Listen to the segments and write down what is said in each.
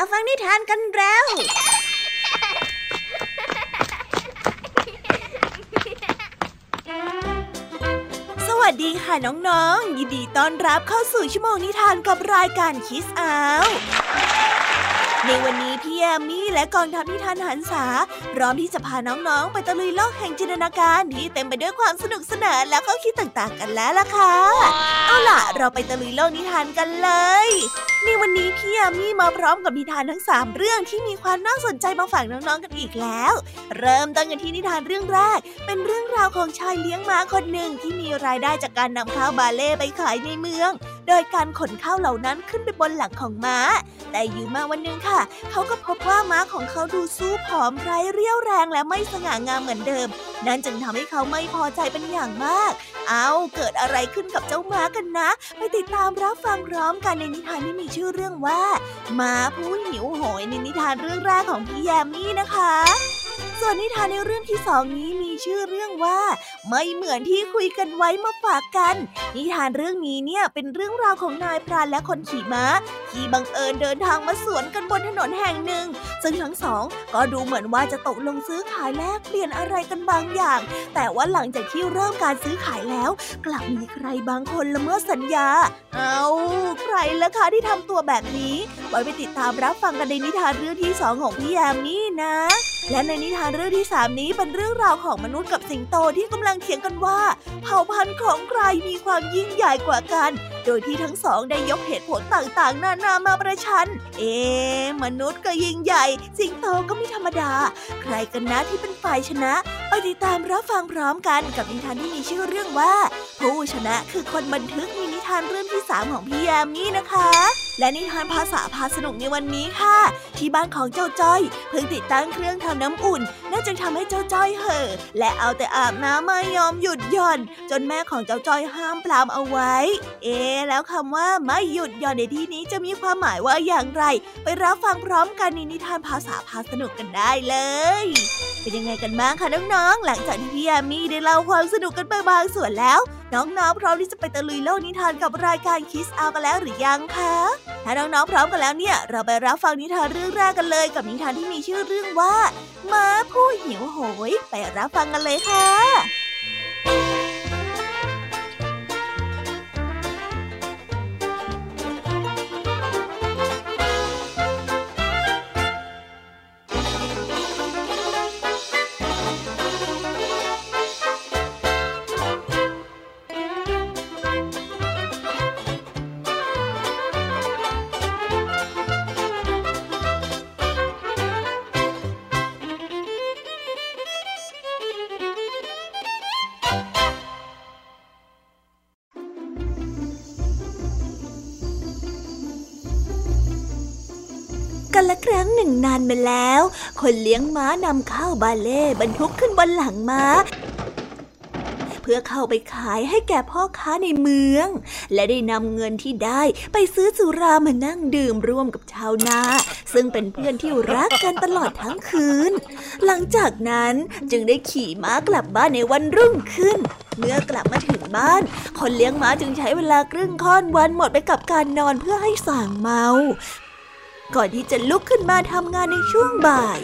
มาฟังนิทานกันแล้วสวัสดีค่ะน้องๆยินดีต้อนรับเข้าสู่ชั่วโมงนิทานกับรายการ Kids Hour ในวันนี้พี่แอมมี่และกองทัพนิทานหันษาพร้อมที่จะพาน้องๆไปตะลุยโลกแห่งจินตนาการที่เต็มไปด้วยความสนุกสนานและข้อคิดต่างๆกันแล้วล่ะค่ะ wow. เอาล่ะเราไปตะลุยโลกนิทานกันเลยในวันนี้พี่แอมมี่มาพร้อมกับนิทานทั้ง3เรื่องที่มีความน่าสนใจมาฝากน้องๆกันอีกแล้วเริ่มต้นกันที่นิทานเรื่องแรกเป็นเรื่องราวของชายเลี้ยงม้าคนหนึ่งที่มีรายได้จากการนำข้าวบาเล่ไปขายในเมืองโดยการขนข้าวเหล่านั้นขึ้นไปบนหลังของม้าแต่อยู่มาวันหนึ่งค่ะเขาก็พบว่าม้าของเขาดูสู้ผอมไร้เรี่ยวแรงและไม่สง่างามเหมือนเดิมนั่นจึงทำให้เขาไม่พอใจเป็นอย่างมากเอาเกิดอะไรขึ้นกับเจ้าม้ากันนะไปติดตามรับฟังพร้อมกันในนิทานที่มีชื่อเรื่องว่าม้าผู้หิวโหยในนิทานเรื่องแรกของพี่แยมมี่นะคะส่วนนิทานในเรื่องที่2นี้มีชื่อเรื่องว่าไม่เหมือนที่คุยกันไว้มาฝากกันนิทานเรื่องนี้เนี่ยเป็นเรื่องราวของนายพรานและคนขี่ม้าที่บังเอิญเดินทางมาสวนกันบนถนนแห่งหนึ่งซึ่งทั้งสองก็ดูเหมือนว่าจะตกลงซื้อขายแลกเปลี่ยนอะไรกันบางอย่างแต่ว่าหลังจากที่เริ่มการซื้อขายแล้วกลับมีใครบางคนละเมิดสัญญาเอาใครล่ะคะที่ทำตัวแบบนี้ไปติดตามรับฟังกันในนิทานเรื่องที่2ของพี่แยมมี่นะและในนิทานเรื่องที่3นี้เป็นเรื่องราวของมนุษย์กับสิงโตที่กำลังเถียงกันว่าเผ่าพันธุ์ของใครมีความยิ่งใหญ่กว่ากันโดยที่ทั้งสองได้ยกเหตุผลต่างๆนานามาประชันมนุษย์ก็ยิ่งใหญ่สิงโตก็ไม่ธรรมดาใครกันนะที่เป็นฝ่ายชนะไปติดตามรับฟังพร้อมกันกับนิทานที่มีชื่อเรื่องว่าผู้ชนะคือคนบันทึกนิทานเรื่องที่3ของพี่แยมมี่นะคะและนิทานภาษาพาสนุกในวันนี้ค่ะที่บ้านของเจ้าจ้อยเพิ่งติดตั้งเครื่องทำน้ำอุ่นน่าจะทำให้เจ้าจ้อยเห่อและเอาแต่อาบน้ำไม่ยอมหยุดหย่อนจนแม่ของเจ้าจ้อยห้ามปรามเอาไว้แล้วคำว่าไม่หยุดหย่อนในที่นี้จะมีความหมายว่าอย่างไรไปรับฟังพร้อมกันในนิทานภาษาพาสนุกกันได้เลยเป็นยังไงกันบ้างคะน้องๆหลังจากที่พี่แยมมี่ได้เล่าความสนุกกันไปบางส่วนแล้วน้องๆพร้อมที่จะไปตะลุยโลกนิทานกับรายการ Kids Hour กันแล้วหรือยังคะถ้าน้องๆพร้อมกันแล้วเนี่ยเราไปรับฟังนิทานเรื่องแรกกันเลยกับนิทานที่มีชื่อเรื่องว่าม้าผู้หิวโหยไปรับฟังกันเลยค่ะครั้งหนึ่งนานมาแล้วคนเลี้ยงม้านำข้าวบาเล่บรรทุกขึ้นบนหลังม้าเพื่อเข้าไปขายให้แก่พ่อค้าในเมืองและได้นำเงินที่ได้ไปซื้อสุรามานั่งดื่มร่วมกับชาวนาซึ่งเป็นเพื่อนที่รักกันตลอดทั้งคืนหลังจากนั้นจึงได้ขี่ม้ากลับบ้านในวันรุ่งขึ้นเมื่อกลับมาถึงบ้านคนเลี้ยงม้าจึงใช้เวลาครึ่งค่อนวันหมดไปกับการนอนเพื่อให้ส่างเมาก่อนที่จะลุกขึ้นมาทำงานในช่วงบ่าย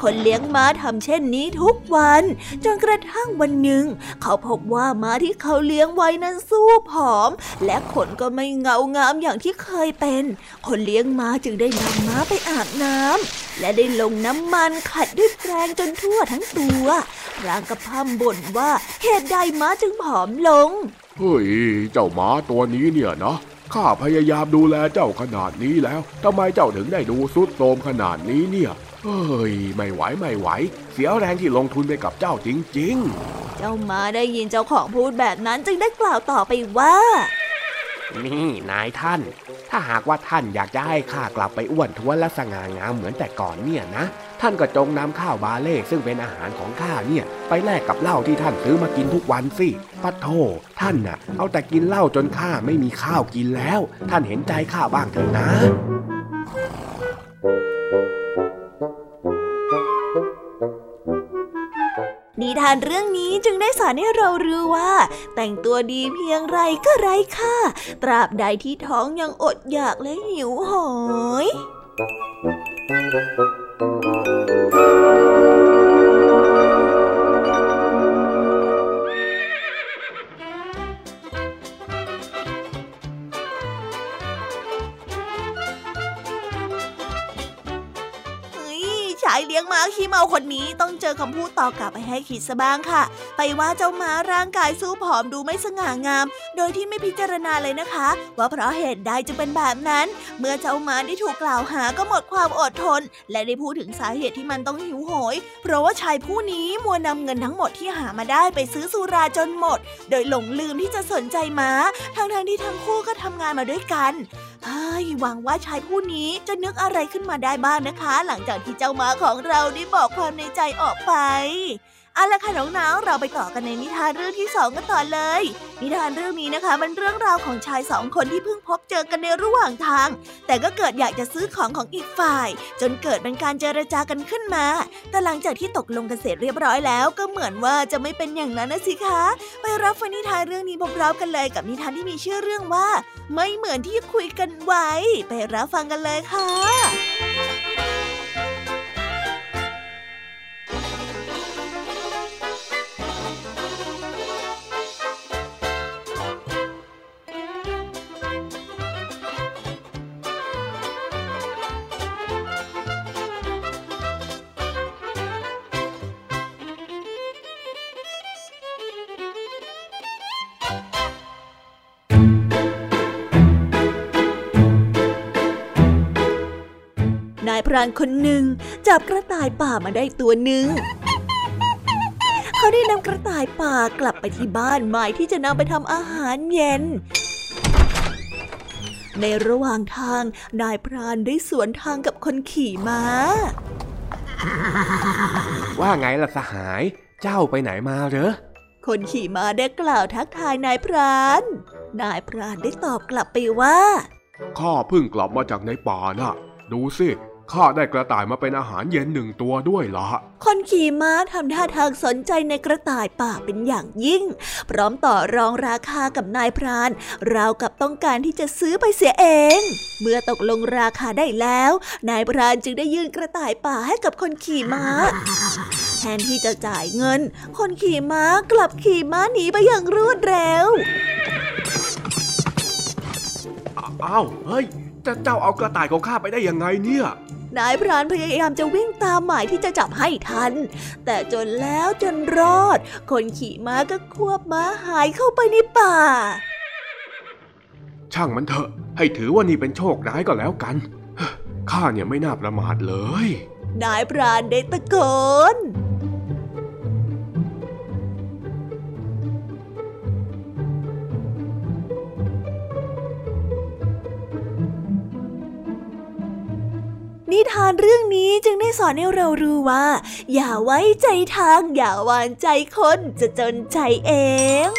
คนเลี้ยงม้าทำเช่นนี้ทุกวันจนกระทั่งวันหนึ่งเขาพบว่าม้าที่เขาเลี้ยงไว้นั้นสู้ผอมและขนก็ไม่เงางามอย่างที่เคยเป็นคนเลี้ยงม้าจึงได้นำม้าไปอาบน้ำและได้ลงน้ำมันขัดด้วยแปรงจนทั่วทั้งตัวพลางกระพร่ำบ่นว่าเหตุใดม้าจึงผอมลงเฮ้ยเจ้าม้าตัวนี้เนี่ยนะข้าพยายามดูแลเจ้าขนาดนี้แล้วทำไมเจ้าถึงได้ดูทรุดโทรมขนาดนี้เนี่ยเฮ้ยไม่ไหวเสียแรงที่ลงทุนไปกับเจ้าจริงๆเจ้าม้าได้ยินเจ้าของพูดแบบนั้นจึงได้กล่าวต่อไปว่านี่นายท่านถ้าหากว่าท่านอยากจะให้ข้ากลับไปอ้วนท้วนและสง่างามเหมือนแต่ก่อนเนี่ยนะท่านก็จงนำข้าวบาเล่ซึ่งเป็นอาหารของข้าเนี่ยไปแลกกับเหล้าที่ท่านซื้อมากินทุกวันสิปัดโทท่านน่ะเอาแต่กินเหล้าจนข้าไม่มีข้าวกินแล้วท่านเห็นใจข้าบ้างเถอะนะนิทานเรื่องนี้จึงได้สอนให้เรารู้ว่าแต่งตัวดีเพียงไรก็ไร้ค่าตราบใดที่ท้องยังอดอยากและหิวโหย เลี้ยงม้าขี้เมาคนนี้ต้องเจอคำพูดต่อกลับไปให้คิดซะบ้างค่ะไปว่าเจ้าม้าร่างกายสู้ผอมดูไม่สง่างามโดยที่ไม่พิจารณาเลยนะคะว่าเพราะเหตุใดจะเป็นแบบนั้นเมื่อเจ้าม้าได้ถูกกล่าวหาก็หมดความอดทนและได้พูดถึงสาเหตุที่มันต้องหิวโหยเพราะว่าชายผู้นี้มัวนำเงินทั้งหมดที่หามาได้ไปซื้อสุราจนหมดโดยหลงลืมที่จะสนใจม้าทั้งที่ทั้งคู่ก็ทำงานมาด้วยกันหวังว่าชายผู้นี้จะนึกอะไรขึ้นมาได้บ้างนะคะหลังจากที่เจ้าม้าของเราได้บอกความในใจออกไปเอาล่ะค่ะน้องๆเราไปต่อกันในนิทานเรื่องที่2กันต่อเลยนิทานเรื่องนี้นะคะมันเรื่องราวของชาย2คนที่เพิ่งพบเจอกันในระหว่างทางแต่ก็เกิดอยากจะซื้อของของอีกฝ่ายจนเกิดเป็นการเจรจากันขึ้นมาแต่หลังจากที่ตกลงกันเสร็จเรียบร้อยแล้วก็เหมือนว่าจะไม่เป็นอย่างนั้นนะสิคะไปรับฟังนิทานเรื่องนี้พร้อมๆกันเลยกับนิทานที่มีชื่อเรื่องว่าไม่เหมือนที่คุยกันไว้ไปรับฟังกันเลยค่ะนายพรานคนหนึ่งจับกระต่ายป่ามาได้ตัวหนึ่ง เขาได้นำกระต่ายป่ากลับไปที่บ้านใหม่ที่จะนำไปทำอาหารเย็น ในระหว่างทางนายพรานได้สวนทางกับคนขี่ม้า ว่าไงล่ะสหายเจ้าไปไหนมาเหรอคนขี่ม้าได้กล่าวทักทายนายพรานได้ตอบกลับไปว่าข้าเพิ่งกลับมาจากในป่าน่ะดูสิข้าได้กระต่ายมาเป็นอาหารเย็นหนึ่งตัวด้วยล่ะคนขี่ม้าทำท่าทางสนใจในกระต่ายป่าเป็นอย่างยิ่งพร้อมต่อรองราคากับนายพรานราวกับต้องการที่จะซื้อไปเสียเองเมื่อตกลงราคาได้แล้วนายพรานจึงได้ยื่นกระต่ายป่าให้กับคนขี่ม้า แทนที่จะจ่ายเงินคนขี่ม้ากลับขี่ม้าหนีไปอย่างรวดเร็วอ้าวเฮ้ยเจ้าเอากระต่ายของข้าไปได้ยังไงเนี่ยนายพรานพยายามจะวิ่งตามหมายที่จะจับให้ทันแต่จนแล้วจนรอดคนขี่ม้าก็ควบม้าหายเข้าไปในป่าช่างมันเถอะให้ถือว่านี่เป็นโชคร้ายก็แล้วกันข้าเนี่ยไม่น่าประมาทเลยนายพรานได้ตะโกนนิทานเรื่องนี้จึงได้สอนให้เรารู้ว่าอย่าไว้ใจทางอย่าวางใจคนจะจนใจเอง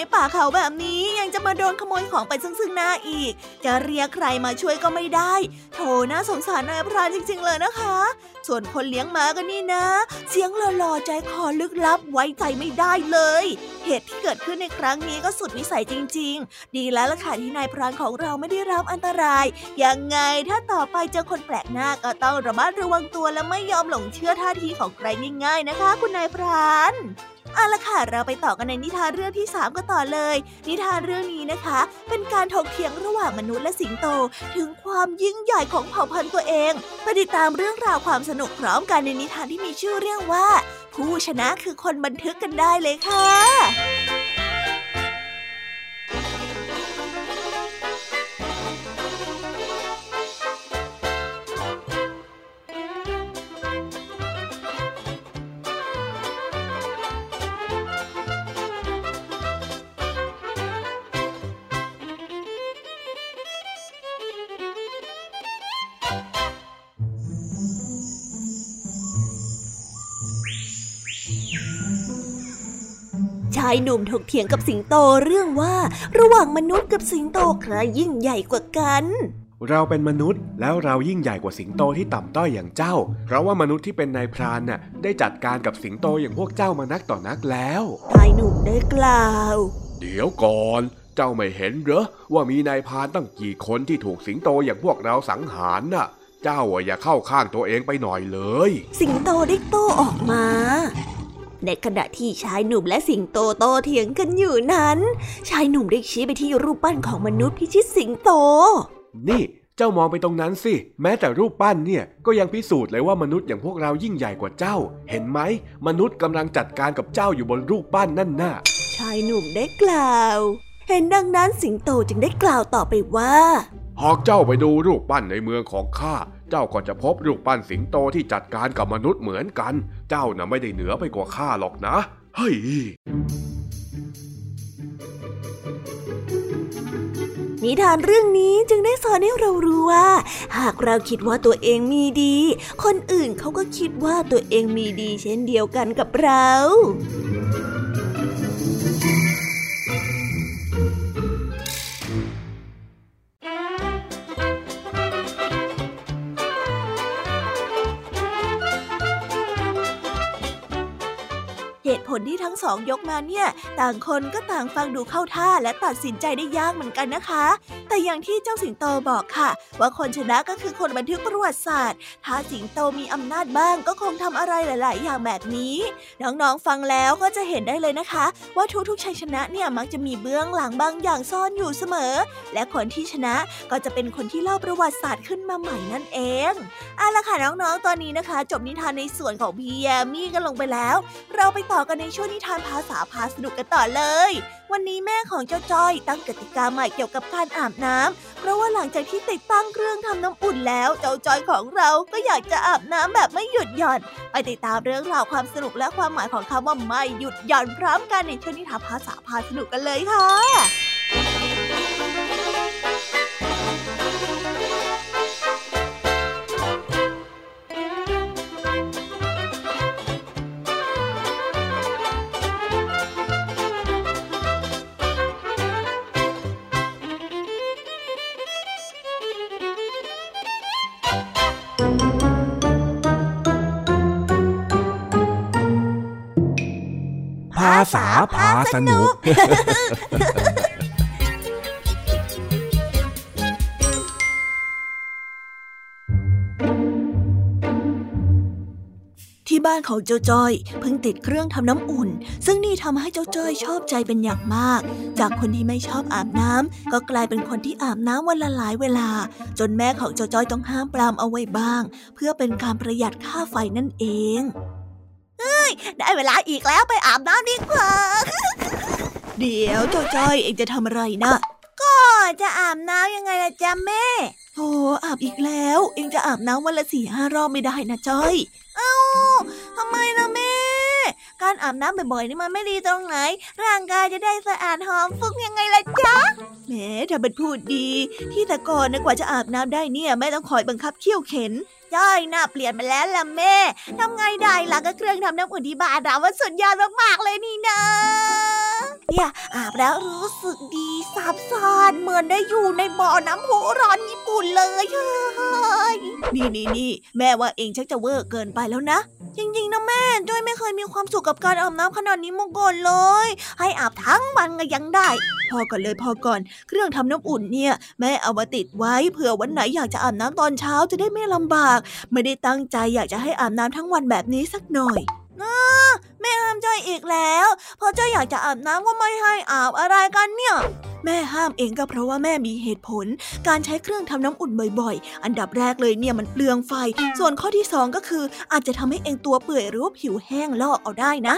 ในป่าเขาแบบนี้ยังจะมาโดนขโมยของไปซึ่งหน้าอีกจะเรียกใครมาช่วยก็ไม่ได้โธ่น่าสงสารนายพรานจริงๆเลยนะคะส่วนคนเลี้ยงม้าก็นี่นะเสียงหล่อๆใจคอลึกลับไว้ใจไม่ได้เลยเหตุที่เกิดขึ้นในครั้งนี้ก็สุดวิสัยจริงๆดีแล้วล่ะค่ะที่นายพรานของเราไม่ได้รับอันตรายยังไงถ้าต่อไปเจอคนแปลกหน้าก็ต้องระมัดระวังตัวและไม่ยอมหลงเชื่อท่าทีของใครง่ายๆนะคะคุณนายพรานเอาล่ะค่ะเราไปต่อกันในนิทานเรื่องที่3กันต่อเลยนิทานเรื่องนี้นะคะเป็นการถกเถียงระหว่างมนุษย์และสิงโตถึงความยิ่งใหญ่ของเผ่าพันธุ์ตัวเองไปติดตามเรื่องราวความสนุกพร้อมกันในนิทานที่มีชื่อเรื่องว่าผู้ชนะคือคนบันทึกกันได้เลยค่ะช ายหนุ่มถกเถียงกับสิงโตเรื่องว่าระหว่างมนุษย์กับสิงโตใครยิ่งใหญ่กว่ากันเราเป็นมนุษย์แล้วเรายิ่งใหญ่กว่าสิงโตที่ต่ำต้อยอย่างเจ้าเพราะว่ามนุษย์ที่เป็นนายพรานน่ะได้จัดการกับสิงโตอย่างพวกเจ้ามานักต่อนักแล้วชายหนุ่มได้กล่าวเดี๋ยวก่อนเจ้าไม่เห็นเหรอว่ามีนายพรานตั้งกี่คนที่ถูกสิงโตอย่างพวกเราสังหารน่ะเจ้าอย่าเข้าข้างตัวเองไปหน่อยเลยสิงโตได้โต้ออกมาในขณะที่ชายหนุ่มและสิงโตโต้เถียงกันอยู่นั้นชายหนุ่มได้ชี้ไปที่รูปปั้นของมนุษย์พิชิตสิงโตนี่เจ้ามองไปตรงนั้นสิแม้แต่รูปปั้นเนี่ยก็ยังพิสูจน์เลยว่ามนุษย์อย่างพวกเรายิ่งใหญ่กว่าเจ้าเห็นไหมมนุษย์กำลังจัดการกับเจ้าอยู่บนรูปปั้นนั่นน่ะชายหนุ่มได้กล่าวเห็นดังนั้นสิงโตจึงได้กล่าวต่อไปว่าหากเจ้าไปดูรูปปั้นในเมืองของข้าเจ้าก็จะพบรูปปั้นสิงโตที่จัดการกับมนุษย์เหมือนกันเจ้าน่ะไม่ได้เหนือไปกว่าข้าหรอกนะเฮ้ยนิทานเรื่องนี้จึงได้สอนให้เรารู้ว่าหากเราคิดว่าตัวเองมีดีคนอื่นเขาก็คิดว่าตัวเองมีดีเช่นเดียวกันกับเราผลที่ทั้งสองยกมาเนี่ยต่างคนก็ต่างฟังดูเข้าท่าและตัดสินใจได้ยากเหมือนกันนะคะแต่อย่างที่เจ้าสิงโตบอกค่ะว่าคนชนะก็คือคนบันทึกประวัติศาสตร์ถ้าสิงโตมีอำนาจบ้างก็คงทำอะไรหลายๆอย่างแบบนี้น้องๆฟังแล้วก็จะเห็นได้เลยนะคะว่าทุกๆชัยชนะเนี่ยมักจะมีเบื้องหลังบางอย่างซ่อนอยู่เสมอและคนที่ชนะก็จะเป็นคนที่เล่าประวัติศาสตร์ขึ้นมาใหม่นั่นเองเอาล่ะค่ะน้องๆตอนนี้นะคะจบนิทานในส่วนของพี่แยมมี่กันลงไปแล้วเราไปต่อกันในช่วงนิทานภาษาพาสนุกกันต่อเลยวันนี้แม่ของเจ้าจ้อยตั้งกติกาใหม่เกี่ยวกับการอาบน้ำเพราะว่าหลังจากที่ติดตั้งเครื่องทำน้ำอุ่นแล้วเจ้าจ้อยของเราก็อยากจะอาบน้ำแบบไม่หยุดหย่อนไปติดตามเรื่องราวความสนุกและความหมายของคำว่าไม่หยุดหย่อนพร้อมกันในช่วงนิทานภาษาพาสนุกกันเลยค่ะภาษาพาสนุกที่บ้านของเจ้าจ้อยเพิ่งติดเครื่องทำน้ำอุ่นซึ่งนี่ทำให้เจ้าจ้อยชอบใจเป็นอย่างมากจากคนที่ไม่ชอบอาบน้ำก็กลายเป็นคนที่อาบน้ำวันละหลายเวลาจนแม่ของเจ้าจ้อยต้องห้ามปรามเอาไว้บ้างเพื่อเป็นการประหยัดค่าไฟนั่นเองเฮ้ยได้เวลาอีกแล้วไปอาบน้ำดีกว่าเดี๋ยวเจ้าจ้อยเองจะทำอะไรนะก็จะอาบน้ำยังไงล่ะจ๊ะแม่โอ้อาบอีกแล้วเองจะอาบน้ำวันละ 4-5 รอบไม่ได้นะจ้อยเอ้าทำไมล่ะแม่การอาบน้ำบ่อยๆนี่มันไม่ดีตรงไหนร่างกายจะได้สะอาดหอมฟุ้งยังไงล่ะจ๊ะแม่ถ้าเป็นพูดดีที่แต่ก่อนนะกว่าจะอาบน้ำได้เนี่ยแม่ต้องคอยบังคับเขี้ยวเข็นจ้อยน่าเปลี่ยนไปแล้วล่ะแม่ทำไงได้ล่ะก็เครื่องทำน้ำอุ่นที่บ้านเราว่าสุดยอดมากๆเลยนี่นะเนี่ยอาบแล้วรู้สึกดีซับซ่านเหมือนได้อยู่ในบ่อน้ำพุร้อนญี่ปุ่นเลยนี่แม่ว่าเองชักจะเวอร์เกินไปแล้วนะจริงๆนะแม่จ้อยไม่เคยมีความสุขกับการอาบน้ำขนาดนี้มาก่อนเลยให้อาบทั้งวันก็ยังได้พอก่อนเครื่องทำน้ำอุ่นเนี่ยแม่เอามาติดไว้เผื่อวันไหนอยากจะอาบน้ำตอนเช้าจะได้ไม่ลำบากไม่ได้ตั้งใจอยากจะให้อาบน้ำทั้งวันแบบนี้สักหน่อยแม่ห้ามจ้อยอีกแล้วพอจ้อยอยากจะอาบน้ำก็ไม่ให้อาบอะไรกันเนี่ยแม่ห้ามเองก็เพราะว่าแม่มีเหตุผลการใช้เครื่องทำน้ำอุ่นบ่อยๆอันดับแรกเลยเนี่ยมันเปลืองไฟส่วนข้อที่2ก็คืออาจจะทำให้เองตัวเปื่อยหรือผิวแห้งลอกเอาได้นะ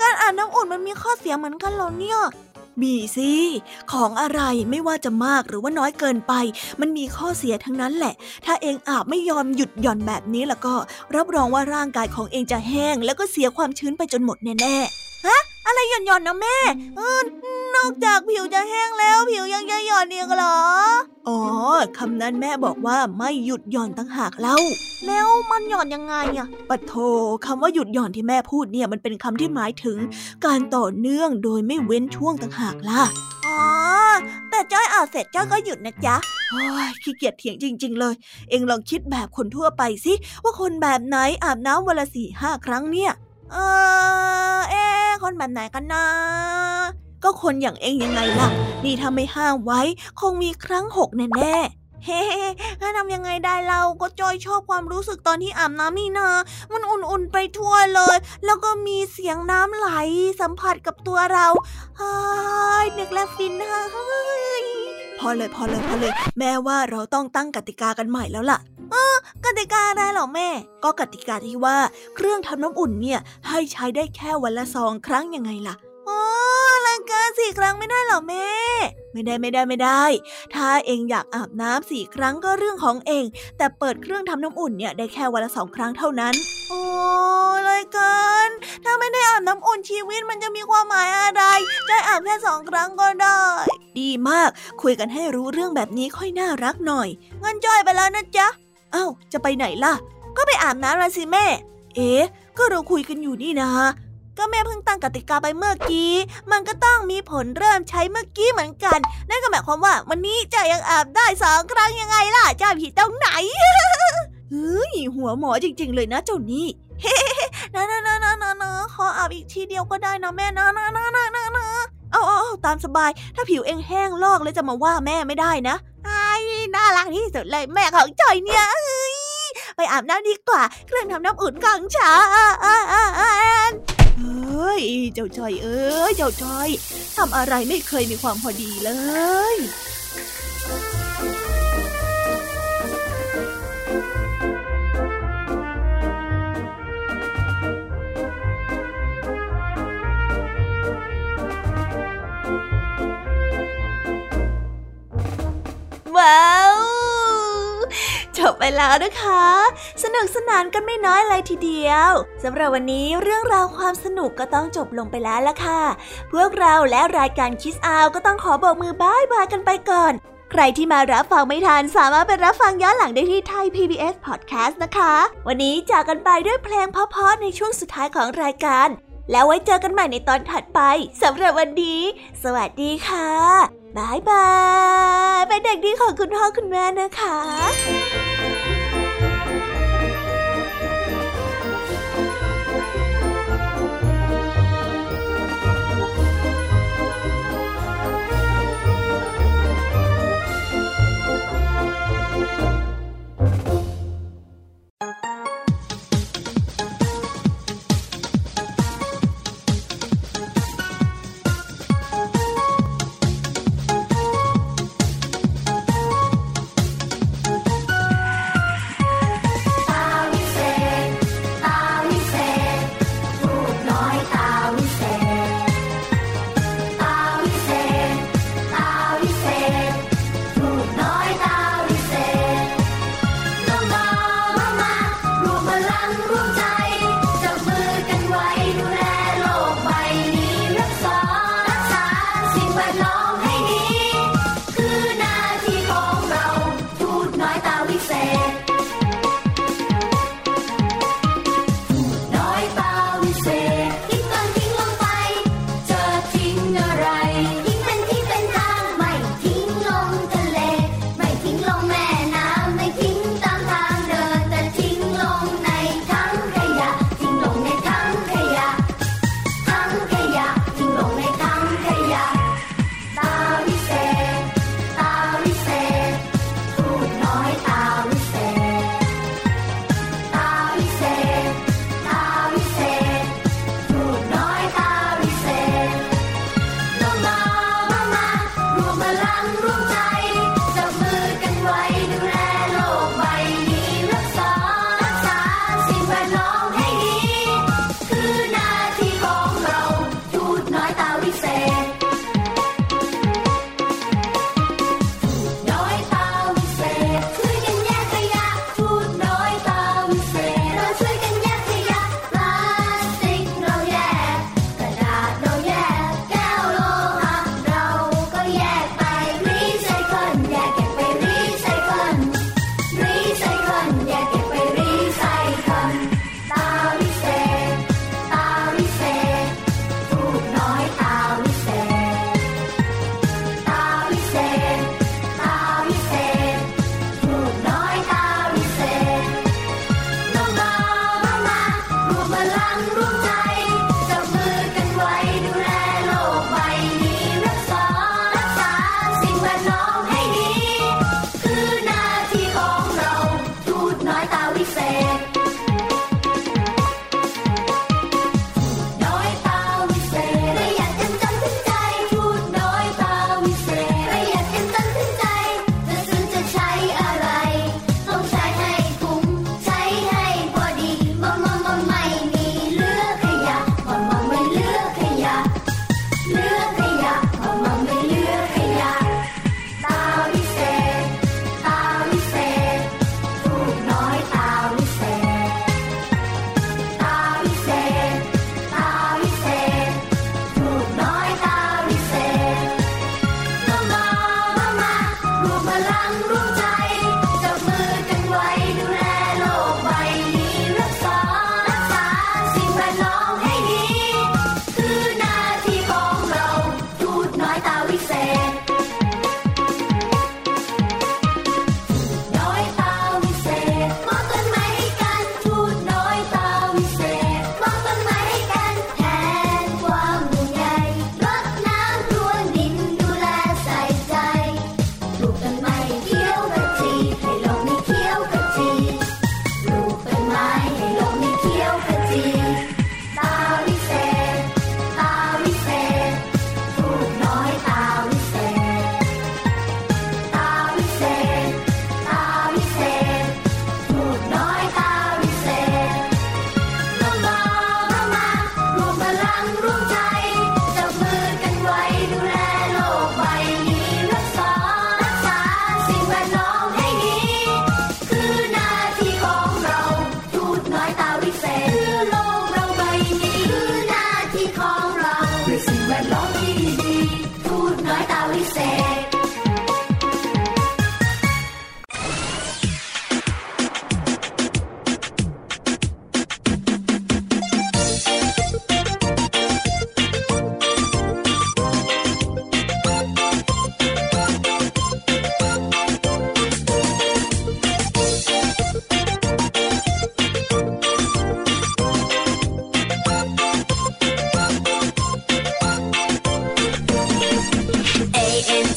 การอาบน้ำอุ่นมันมีข้อเสียเหมือนกันเหรอเนี่ยมีสิของอะไรไม่ว่าจะมากหรือว่าน้อยเกินไปมันมีข้อเสียทั้งนั้นแหละถ้าเองอาบไม่ยอมหยุดหย่อนแบบนี้แล้วก็รับรองว่าร่างกายของเองจะแห้งแล้วก็เสียความชื้นไปจนหมดแน่ๆฮะ อะไรหย่อนๆนะแม่นอกจากผิวจะแห้งแล้วผิวยังจะหย่อนอีกเหรออ๋อคำนั้นแม่บอกว่าไม่หยุดหย่อนต่างหากเล่าแล้วมันหย่อนยังไงอะปะโถคำว่าหยุดหย่อนที่แม่พูดเนี่ยมันเป็นคำที่หมายถึงการต่อเนื่องโดยไม่เว้นช่วงต่างหากล่ะอ๋อแต่จ้อยเอาเสร็จจ้อยก็หยุดนะจ๊ะโอ้ยขี้เกียจเถียงจริงๆเลยเอ็งลองคิดแบบคนทั่วไปสิว่าคนแบบไหนอาบน้ำวันละ 4-5 ครั้งเนี่ยคนแบบไหนกันนะก็คนอย่างเองยังไงล่ะนี่ถ้าไม่ห้ามไว้คงมีครั้ง6แน่ๆเฮ้ถ้าทำยังไงได้เราก็จอยชอบความรู้สึกตอนที่อาบน้ำนี่นะมันอุ่นๆไปทั่วเลยแล้วก็มีเสียงน้ำไหลสัมผัสกับตัวเรานึกแล้วฟินฮะพอเลยแม่ว่าเราต้องตั้งกติกากันใหม่แล้วล่ะกติกาอะไรหรอแม่ก็กติกาที่ว่าเครื่องทำน้ำอุ่นเนี่ยให้ใช้ได้แค่วันละ2ครั้งยังไงล่ะลังเกิน4ครั้งไม่ได้หรอแม่ไม่ได้ถ้าเองอยากอาบน้ำ4ครั้งก็เรื่องของเองแต่เปิดเครื่องทำน้ำอุ่นเนี่ยได้แค่วันละ2ครั้งเท่านั้นโอ้ลังเกินถ้าไม่ได้อาบน้ำอุ่นชีวิตมันจะมีความหมายอะไรจะอาบแค่2ครั้งก็ได้ดีมากคุยกันให้รู้เรื่องแบบนี้ค่อยน่ารักหน่อยงั้นจอยไปแล้วนะจ๊ะอ้าวจะไปไหนล่ะก็ไปอาบน้ำละสิแม่เอ๊ะก็เราคุยกันอยู่นี่นะก็แม่เพิ่งตั้งกติกาไปเมื่อกี้มันก็ต้องมีผลเริ่มใช้เมื่อกี้เหมือนกันนั่นก็หมายความว่าวันนี้จะยังอาบได้2ครั้งยังไงล่ะจ้าผิดตรงไหนเฮ้ยหัวหมอจริงๆเลยนะเจ้านี่เฮ้นะขออาบอีกทีเดียวก็ได้นะแม่นะเอาตามสบายถ้าผิวเองแห้งลอกเลยจะมาว่าแม่ไม่ได้นะไอ้น่ารักที่สุดเลยแม่ของจอยเนี่ยไปอาบน้ำดีกว่าเครื่องทำน้ำอุ่นของฉันเอ้ยเจ้าจอยทำอะไรไม่เคยมีความพอดีเลยว้าวจบไปแล้วนะคะสนุกสนานกันไม่น้อยเลยทีเดียวสำหรับวันนี้เรื่องราวความสนุกก็ต้องจบลงไปแล้วล่ะค่ะพวกเราและรายการ Kids Hour ก็ต้องขอโบกมือบ๊ายบายกันไปก่อนใครที่มารับฟังไม่ทันสามารถไปรับฟังย้อนหลังได้ที่ไทย PBS Podcast นะคะวันนี้จากกันไปด้วยเพลงเพราะๆในช่วงสุดท้ายของรายการแล้วไว้เจอกันใหม่ในตอนถัดไปสำหรับวันนี้สวัสดีค่ะบายบายเป็นเด็กดีของคุณพ่อคุณแม่นะคะ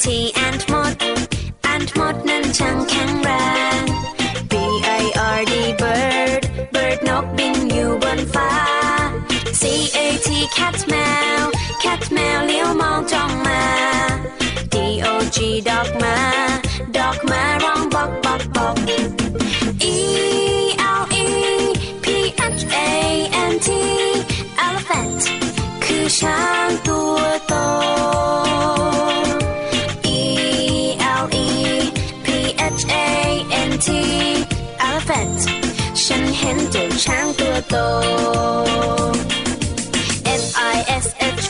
ทีแอนด์มดแอนด์มดนั้นช่างแข็งแรง BIRD bird bird นกบินอยู่บนฟ้า CAT cat แมว cat แมวเลี้ยวมองจ้องมา DOG dog มา dog มาร้องบอกบอกบอก ELEPHANT elephant คือช้างตัวโตelephant ฉันเห็นเจ้าช้างตัวโต fish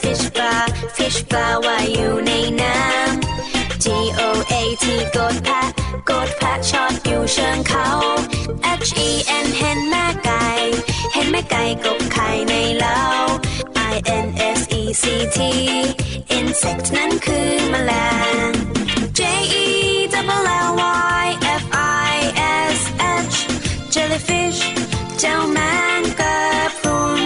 fish bar fish bar ว่ายอยู่ในน้ำ goat กดแพะกดแพะชอดอยู่เชิงเขา hen เห็นแม่ไก่เห็นแม่ไก่กบไข่ในเล้า insect insect นั้นคือแมลง jellyfish เจ้าแมงกะพรุน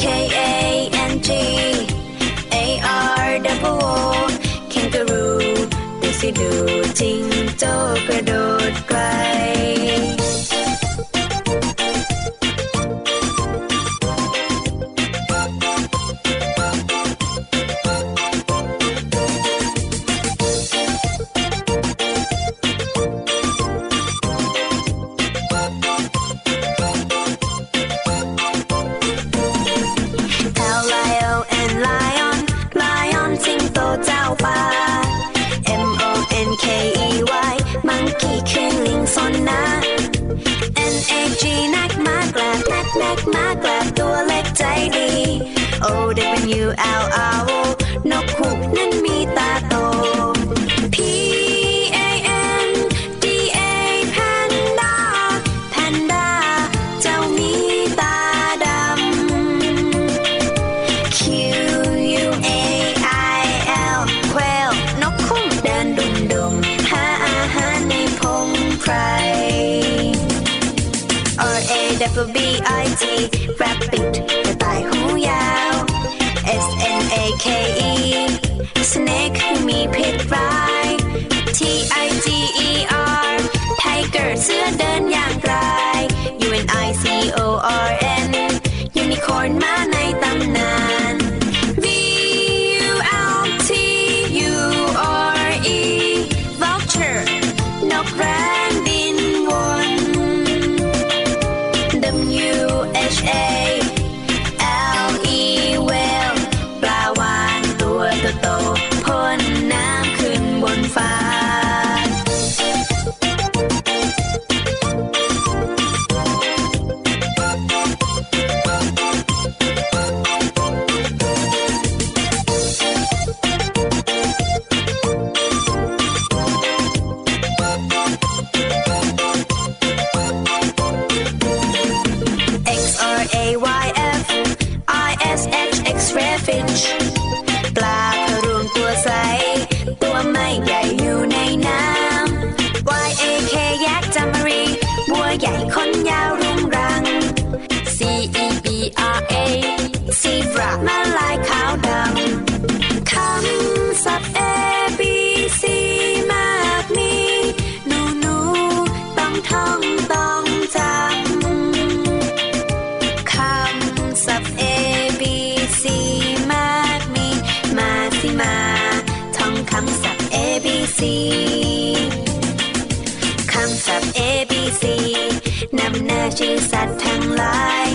KANGARWO kangaroo ดูสิดูจิงโจ้กระโดดไกลนกฮูกนั้นมีตาโต PANDA panda panda เจ้ามีตาดำ QUAIL quail นกฮูกเดินดุ่มดุ่มหาอาหารในพงไพร RABBIT rabbit กระต่ายหูยาวSNAKE snake มีพิษร้าย TIGER tiger เสือเดินอย่างไร UNICORN unicorn มาในตำนาน VULTURE vulture นกแร้งบินวน WHALE Fish ปลาพรุนตัวใสตัวไม่ใหญ่อยู่ในน้ำ YAK ยักษ์จามรีบัวใหญ่ขนยาวรุงรัง CEBRA zebra ม้าลายขาวดำคำศัพท์ ABC มากมีหนูหนูต้องท่องต้องจำคำศัพท์ ABCมาท่องคำศัพท์ ABC คำศัพท์ ABC นำหน้าชื่อสัตว์ทั้งหลาย